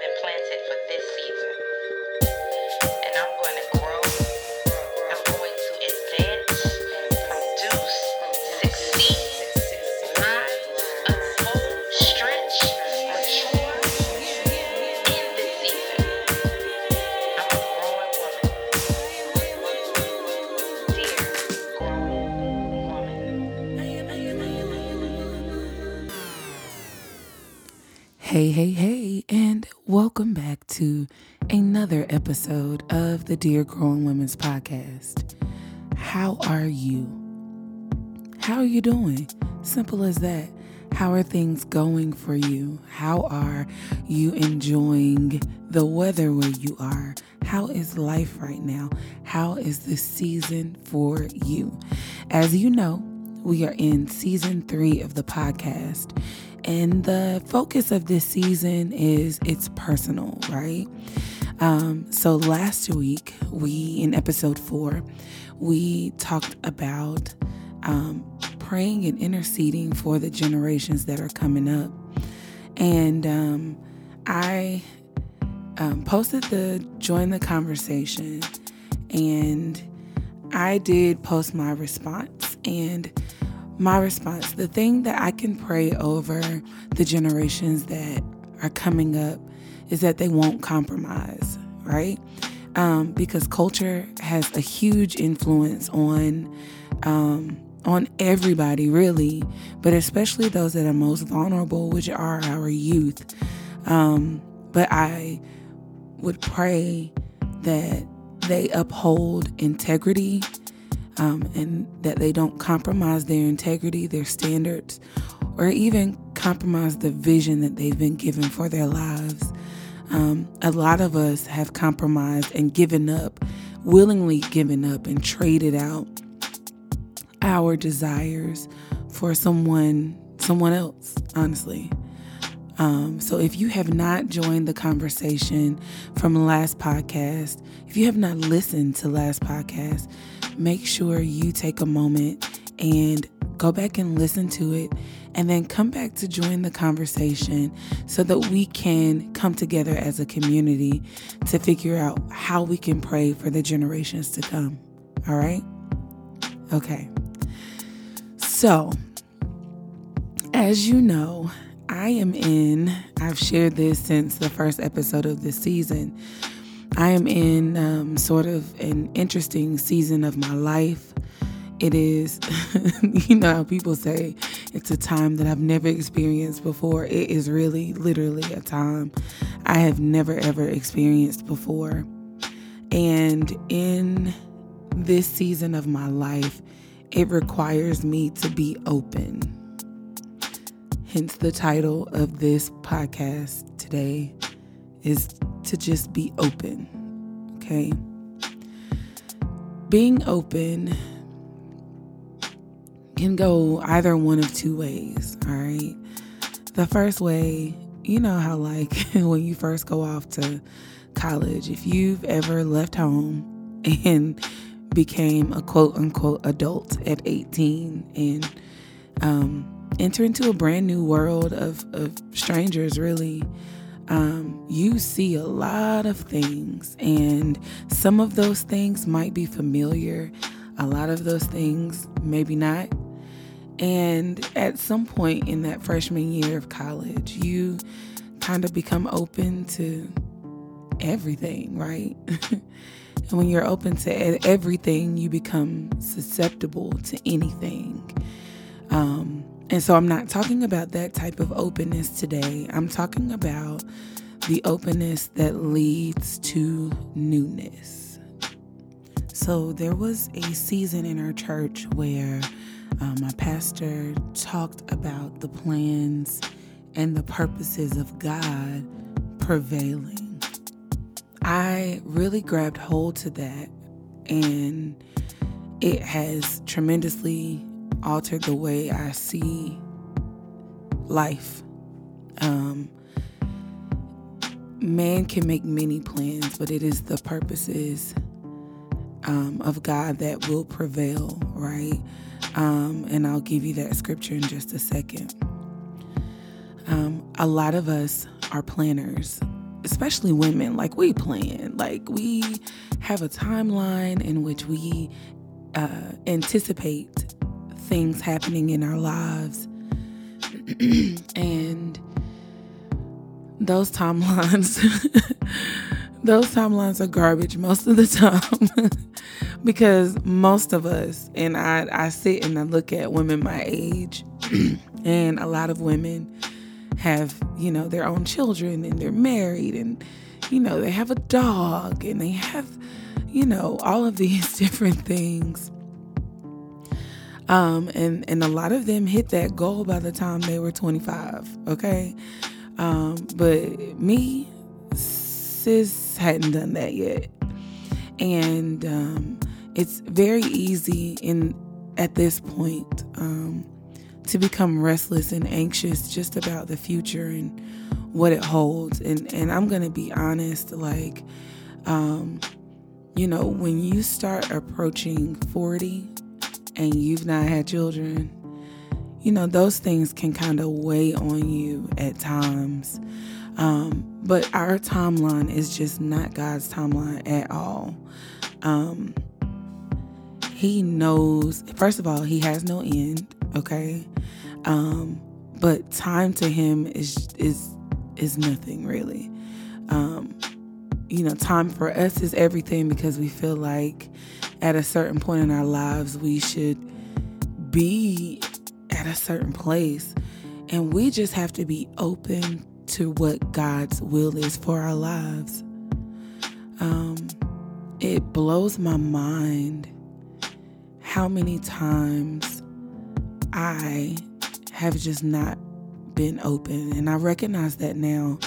been planted for this season. And I'm going to grow. I'm going to advance, produce, succeed, climb, unfold, stretch, mature in this season. I'm a growing woman. Dear growing woman. Hey, hey, hey, and welcome back to another episode of the Dear Growing Women's Podcast. How are you? How are you doing? Simple as that. How are things going for you? How are you enjoying the weather where you are? How is life right now? How is the season for you? As you know, we are in season 3 of the podcast. And the focus of this season is it's personal, right? So last week, in episode 4, we talked about praying and interceding for the generations that are coming up. And I posted the Join the Conversation, and I did post my response. And my response, the thing that I can pray over the generations that are coming up is that they won't compromise, right? Because culture has a huge influence on everybody, really, but especially those that are most vulnerable, which are our youth. But I would pray that they uphold integrity, and that they don't compromise their integrity, their standards, or even compromise the vision that they've been given for their lives. A lot of us have compromised and given up, willingly given up and traded out our desires for someone else, honestly. So if you have not joined the conversation from last podcast, if you have not listened to last podcast, make sure you take a moment and go back and listen to it, and then come back to join the conversation so that we can come together as a community to figure out how we can pray for the generations to come. All right? Okay. So, as you know, I've shared this since the first episode of this season. I am in sort of an interesting season of my life. It is, you know how people say it's a time that I've never experienced before. It is really, literally a time I have never, ever experienced before. And in this season of my life, it requires me to be open. Hence the title of this podcast today is to just be open, okay? Being open can go either one of two ways, all right? The first way, you know how like when you first go off to college, if you've ever left home and became a quote-unquote adult at 18 and enter into a brand new world of strangers, really, you see a lot of things, and some of those things might be familiar. A lot of those things, maybe not. And at some point in that freshman year of college, you kind of become open to everything, right? And when you're open to everything, you become susceptible to anything. And so I'm not talking about that type of openness today. I'm talking about the openness that leads to newness. So there was a season in our church where my pastor talked about the plans and the purposes of God prevailing. I really grabbed hold to that, and it has tremendously altered the way I see life. Man can make many plans, but it is the purposes of God that will prevail, right? And I'll give you that scripture in just a second. A lot of us are planners. especially women, like, we plan, like, we have a timeline in which we anticipate things happening in our lives, and those timelines are garbage most of the time, because most of us, and I sit and I look at women my age, and a lot of women have, you know, their own children, and they're married, and, you know, they have a dog, and they have, you know, all of these different things. And a lot of them hit that goal by the time they were 25. Okay. But me, sis, hadn't done that yet. And, it's very easy at this point, to become restless and anxious just about the future and what it holds. And I'm going to be honest, like, you know, when you start approaching 40 and you've not had children, you know, those things can kind of weigh on you at times. But our timeline is just not God's timeline at all. He knows, first of all, he has no end. Okay. But time to him is nothing really. You know, time for us is everything, because we feel like at a certain point in our lives, we should be at a certain place, and we just have to be open to what God's will is for our lives. It blows my mind how many times I have just not been open, and I recognize that now.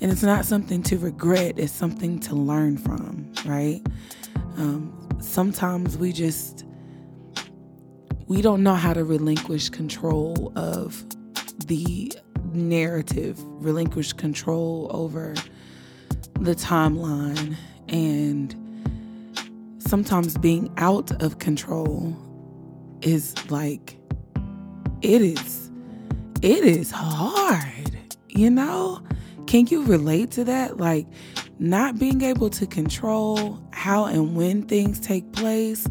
And it's not something to regret. It's something to learn from, right? Sometimes we don't know how to relinquish control of the narrative, relinquish control over the timeline. And sometimes being out of control is like, it is hard, you know? Can you relate to that? Like, not being able to control how and when things take place,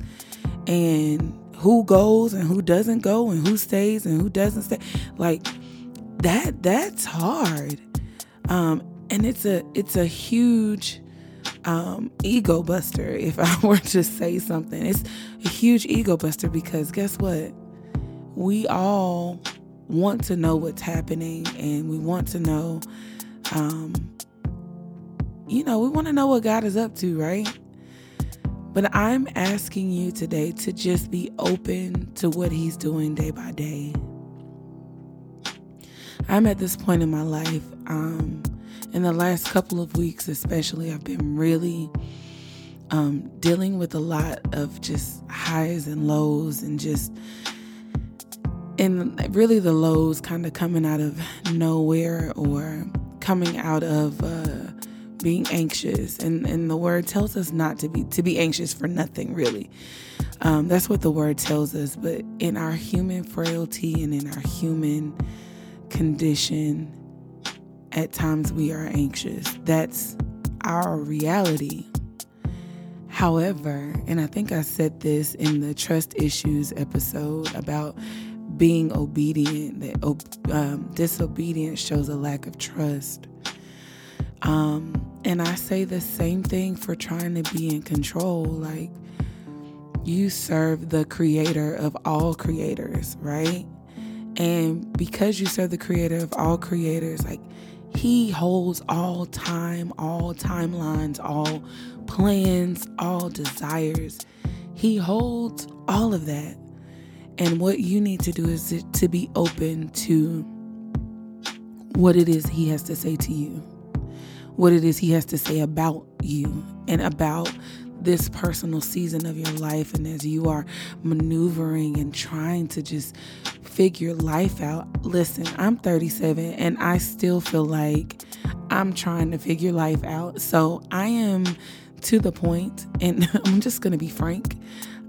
and who goes and who doesn't go, and who stays and who doesn't stay. Like, that's hard. And it's a huge ego buster, if I were to say something. It's a huge ego buster, because guess what? We all want to know what's happening, and we want to know, you know, we want to know what God is up to, right? But I'm asking you today to just be open to what he's doing day by day. I'm at this point in my life, in the last couple of weeks especially, I've been really dealing with a lot of just highs and lows, and really the lows kind of coming out of nowhere, or coming out of being anxious, and the word tells us not to be anxious for nothing, really. That's what the word tells us. But in our human frailty and in our human condition, at times we are anxious. That's our reality. However, and I think I said this in the trust issues episode about being obedient, that disobedience shows a lack of trust. And I say the same thing for trying to be in control. Like, you serve the creator of all creators, right? And because you serve the creator of all creators, like, he holds all time, all timelines, all plans, all desires. He holds all of that. And what you need to do is to be open to what it is he has to say to you, what it is he has to say about you, and about this personal season of your life. And as you are maneuvering and trying to just figure life out, listen, I'm 37 and I still feel like I'm trying to figure life out. So I am to the point, and I'm just going to be frank,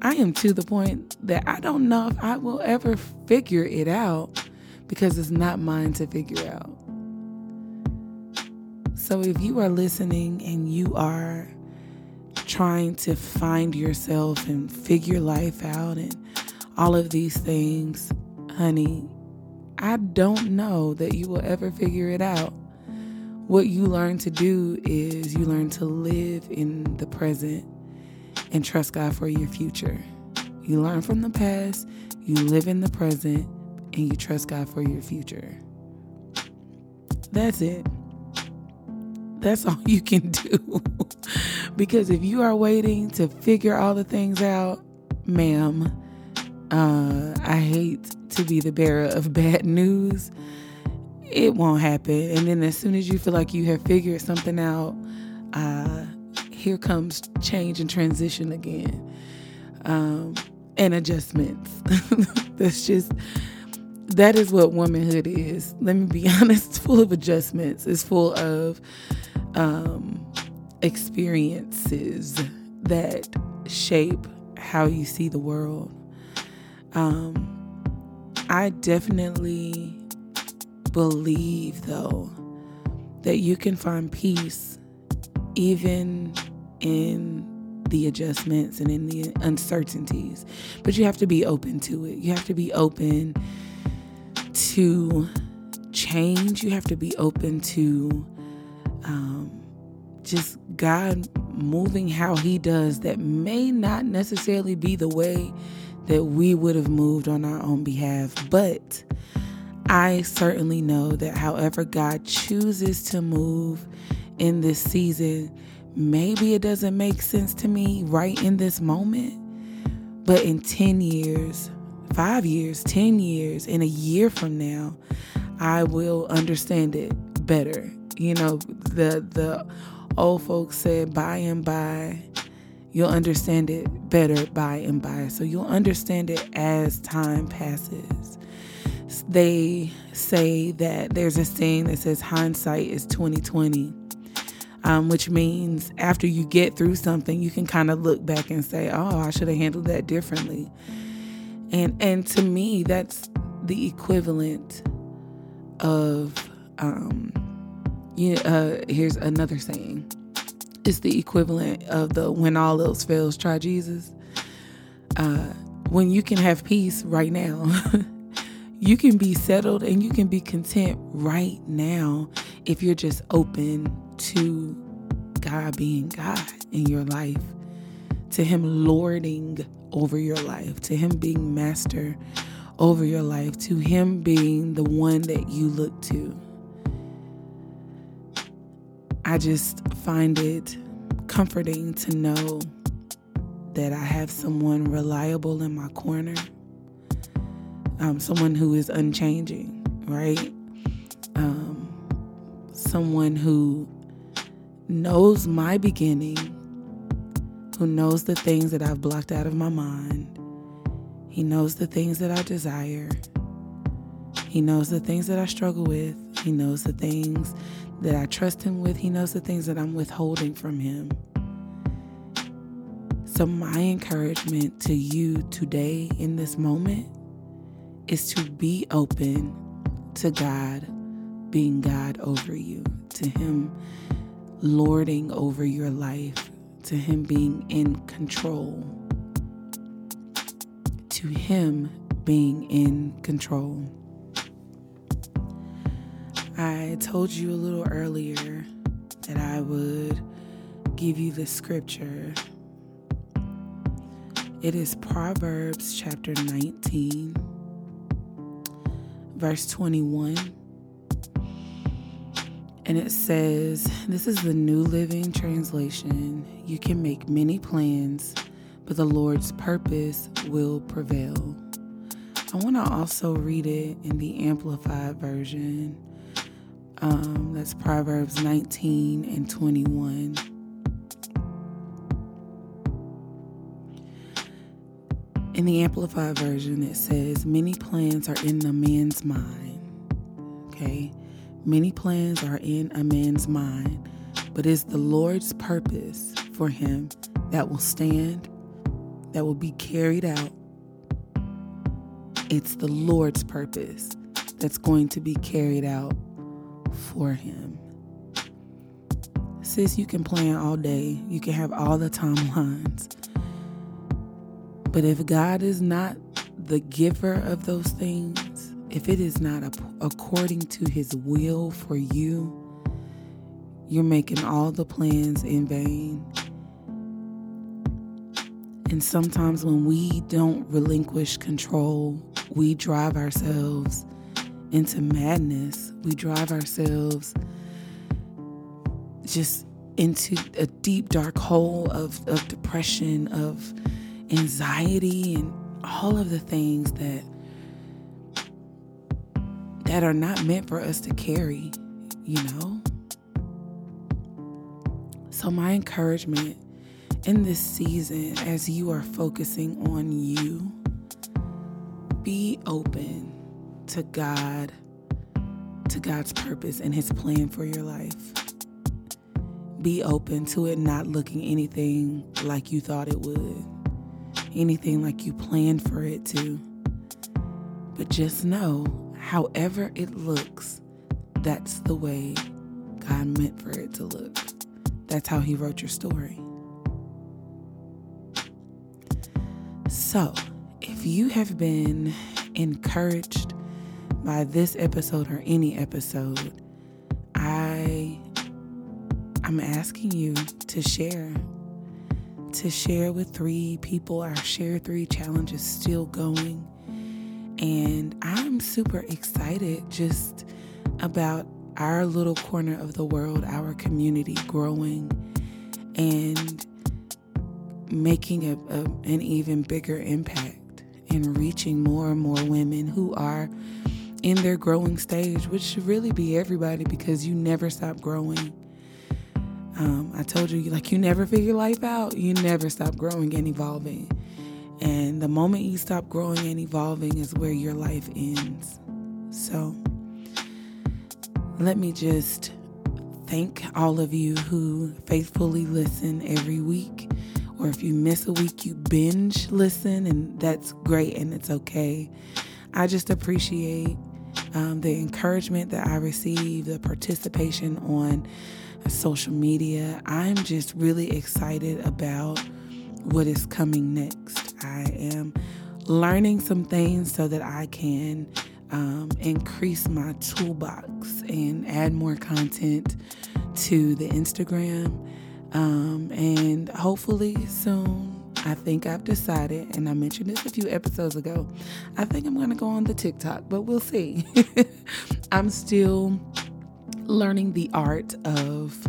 I am to the point that I don't know if I will ever figure it out, because it's not mine to figure out. So if you are listening and you are trying to find yourself and figure life out and all of these things, honey, I don't know that you will ever figure it out. What you learn to do is you learn to live in the present and trust God for your future. You learn from the past, you live in the present, and you trust God for your future. That's it. That's all you can do. Because if you are waiting to figure all the things out, ma'am, I hate to be the bearer of bad news. It won't happen. And then as soon as you feel like you have figured something out, here comes change and transition again. And adjustments. That is what womanhood is. Let me be honest. It's full of adjustments. It's full of experiences that shape how you see the world. I definitely believe, though, that you can find peace even in the adjustments and in the uncertainties, but you have to be open to it. You have to be open to change. You have to be open to just God moving how He does that may not necessarily be the way that we would have moved on our own behalf. But I certainly know that however God chooses to move in this season, maybe it doesn't make sense to me right in this moment, but in 10 years, 5 years, 10 years, in a year from now, I will understand it better. You know, the old folks said, by and by, you'll understand it better by and by. So you'll understand it as time passes. They say that there's a saying that says hindsight is 20/20. Which means after you get through something, you can kind of look back and say, oh, I should have handled that differently. And to me, that's the equivalent of, here's another saying. It's the equivalent of the when all else fails, try Jesus. When you can have peace right now, you can be settled and you can be content right now if you're just open to God being God in your life, to Him lording over your life, to Him being master over your life, to Him being the one that you look to. I just find it comforting to know that I have someone reliable in my corner, someone who is unchanging, right? Someone who knows my beginning, who knows the things that I've blocked out of my mind. He knows the things that I desire. He knows the things that I struggle with. He knows the things that I trust Him with. He knows the things that I'm withholding from Him. So my encouragement to you today in this moment is to be open to God being God over you, to Him lording over your life, to Him being in control, to Him being in control. I told you a little earlier that I would give you the scripture. It is Proverbs chapter 19, verse 21. And it says, this is the New Living Translation, you can make many plans, but the Lord's purpose will prevail. I want to also read it in the Amplified Version. That's Proverbs 19 and 21. In the Amplified Version, it says, many plans are in a man's mind. Okay? Many plans are in a man's mind, but it's the Lord's purpose for him that will stand, that will be carried out. It's the Lord's purpose that's going to be carried out for him. Sis, you can plan all day. You can have all the timelines. But if God is not the giver of those things, if it is not according to his will for you, you're making all the plans in vain. And sometimes when we don't relinquish control, we drive ourselves into madness. We drive ourselves just into a deep, dark hole of depression, of anxiety, and all of the things that are not meant for us to carry, you know? So my encouragement in this season, as you are focusing on you, be open to God, to God's purpose and his plan for your life. Be open to it not looking anything like you thought it would, anything like you planned for it to. But just know, however it looks, that's the way God meant for it to look. That's how he wrote your story. So, if you have been encouraged by this episode or any episode, I'm asking you to share with 3 people. Our Share 3 challenge is still going. And I'm super excited just about our little corner of the world, our community growing and making an even bigger impact and reaching more and more women who are in their growing stage, which should really be everybody because you never stop growing. I told you, like, you never figure life out. You never stop growing and evolving. And the moment you stop growing and evolving is where your life ends. So let me just thank all of you who faithfully listen every week. Or if you miss a week, you binge listen, and that's great and it's okay. I just appreciate the encouragement that I receive, the participation on social media. I'm just really excited about what is coming next. I am learning some things so that I can increase my toolbox and add more content to the Instagram. And hopefully soon, I think I've decided, and I mentioned this a few episodes ago, I think I'm going to go on the TikTok, but we'll see. I'm still learning the art of,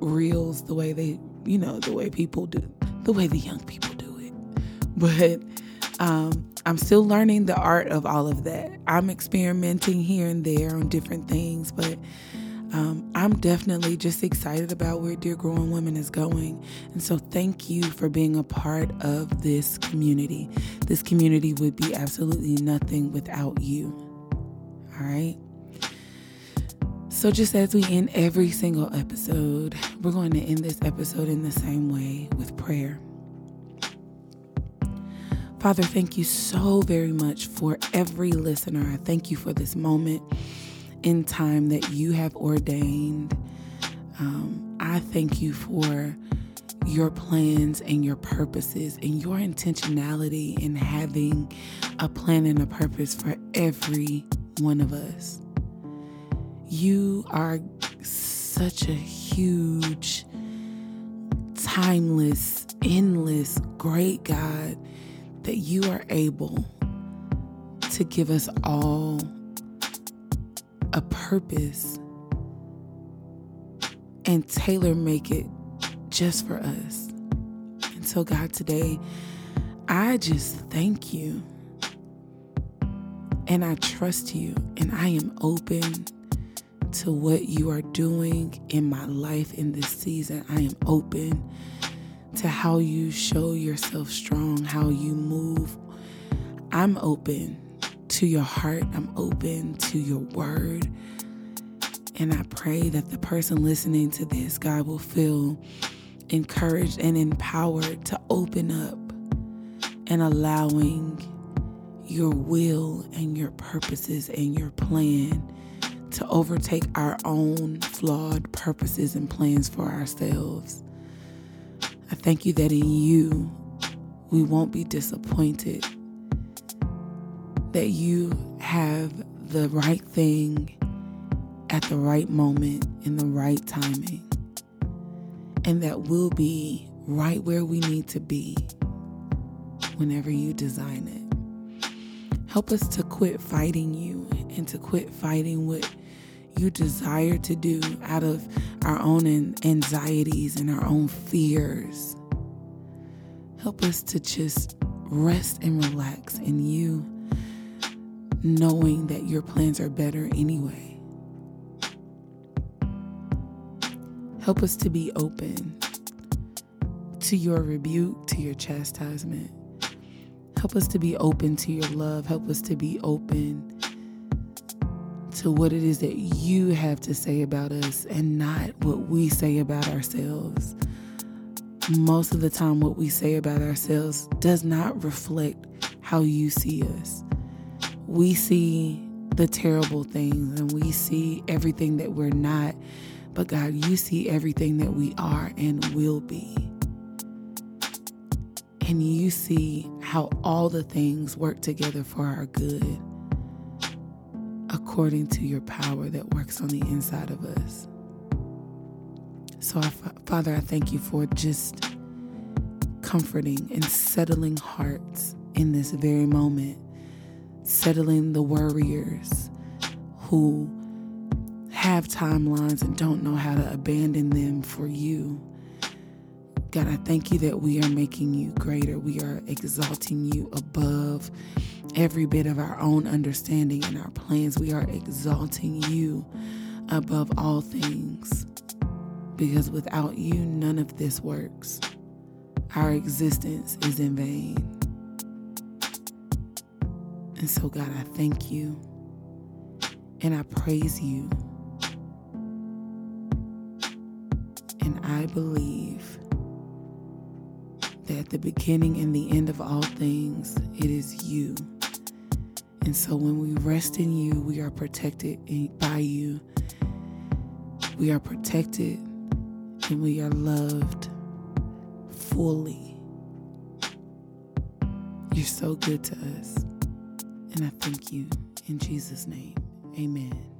reels, the way the young people do it. But I'm still learning the art of all of that. I'm experimenting here and there on different things, but I'm definitely just excited about where Dear Growing Women is going. And so thank you for being a part of this community. This community would be absolutely nothing without you. All right. So just as we end every single episode, we're going to end this episode in the same way with prayer. Father, thank you so very much for every listener. I thank you for this moment in time that you have ordained. I thank you for your plans and your purposes and your intentionality in having a plan and a purpose for every one of us. You are such a huge, timeless, endless, great God that you are able to give us all a purpose and tailor make it just for us. And so, God, today, I just thank you and I trust you and I am open to what you are doing in my life in this season. I am open to how you show yourself strong, how you move. I'm open to your heart. I'm open to your word. And I pray that the person listening to this, God, will feel encouraged and empowered to open up and allowing your will and your purposes and your plan to overtake our own flawed purposes and plans for ourselves. I thank you that in you, we won't be disappointed, that you have the right thing at the right moment in the right timing, and that we'll be right where we need to be whenever you design it. Help us to quit fighting you and to quit fighting what you desire to do out of our own anxieties and our own fears. Help us to just rest and relax in you, knowing that your plans are better anyway. Help us to be open to your rebuke, to your chastisement. Help us to be open to your love. Help us to be open to what it is that you have to say about us and not what we say about ourselves. Most of the time, what we say about ourselves does not reflect how you see us. We see the terrible things and we see everything that we're not, but God, you see everything that we are and will be. And you see how all the things work together for our good, according to your power that works on the inside of us. So, Father, I thank you for just comforting and settling hearts in this very moment, settling the worriers who have timelines and don't know how to abandon them for you. God, I thank you that we are making you greater. We are exalting you above every bit of our own understanding and our plans. We are exalting you above all things, because without you, none of this works. Our existence is in vain. And so, God, I thank you and I praise you. And I believe that at the beginning and the end of all things, it is you. And so when we rest in you, we are protected by you. We are protected and we are loved fully. You're so good to us. And I thank you in Jesus' name. Amen.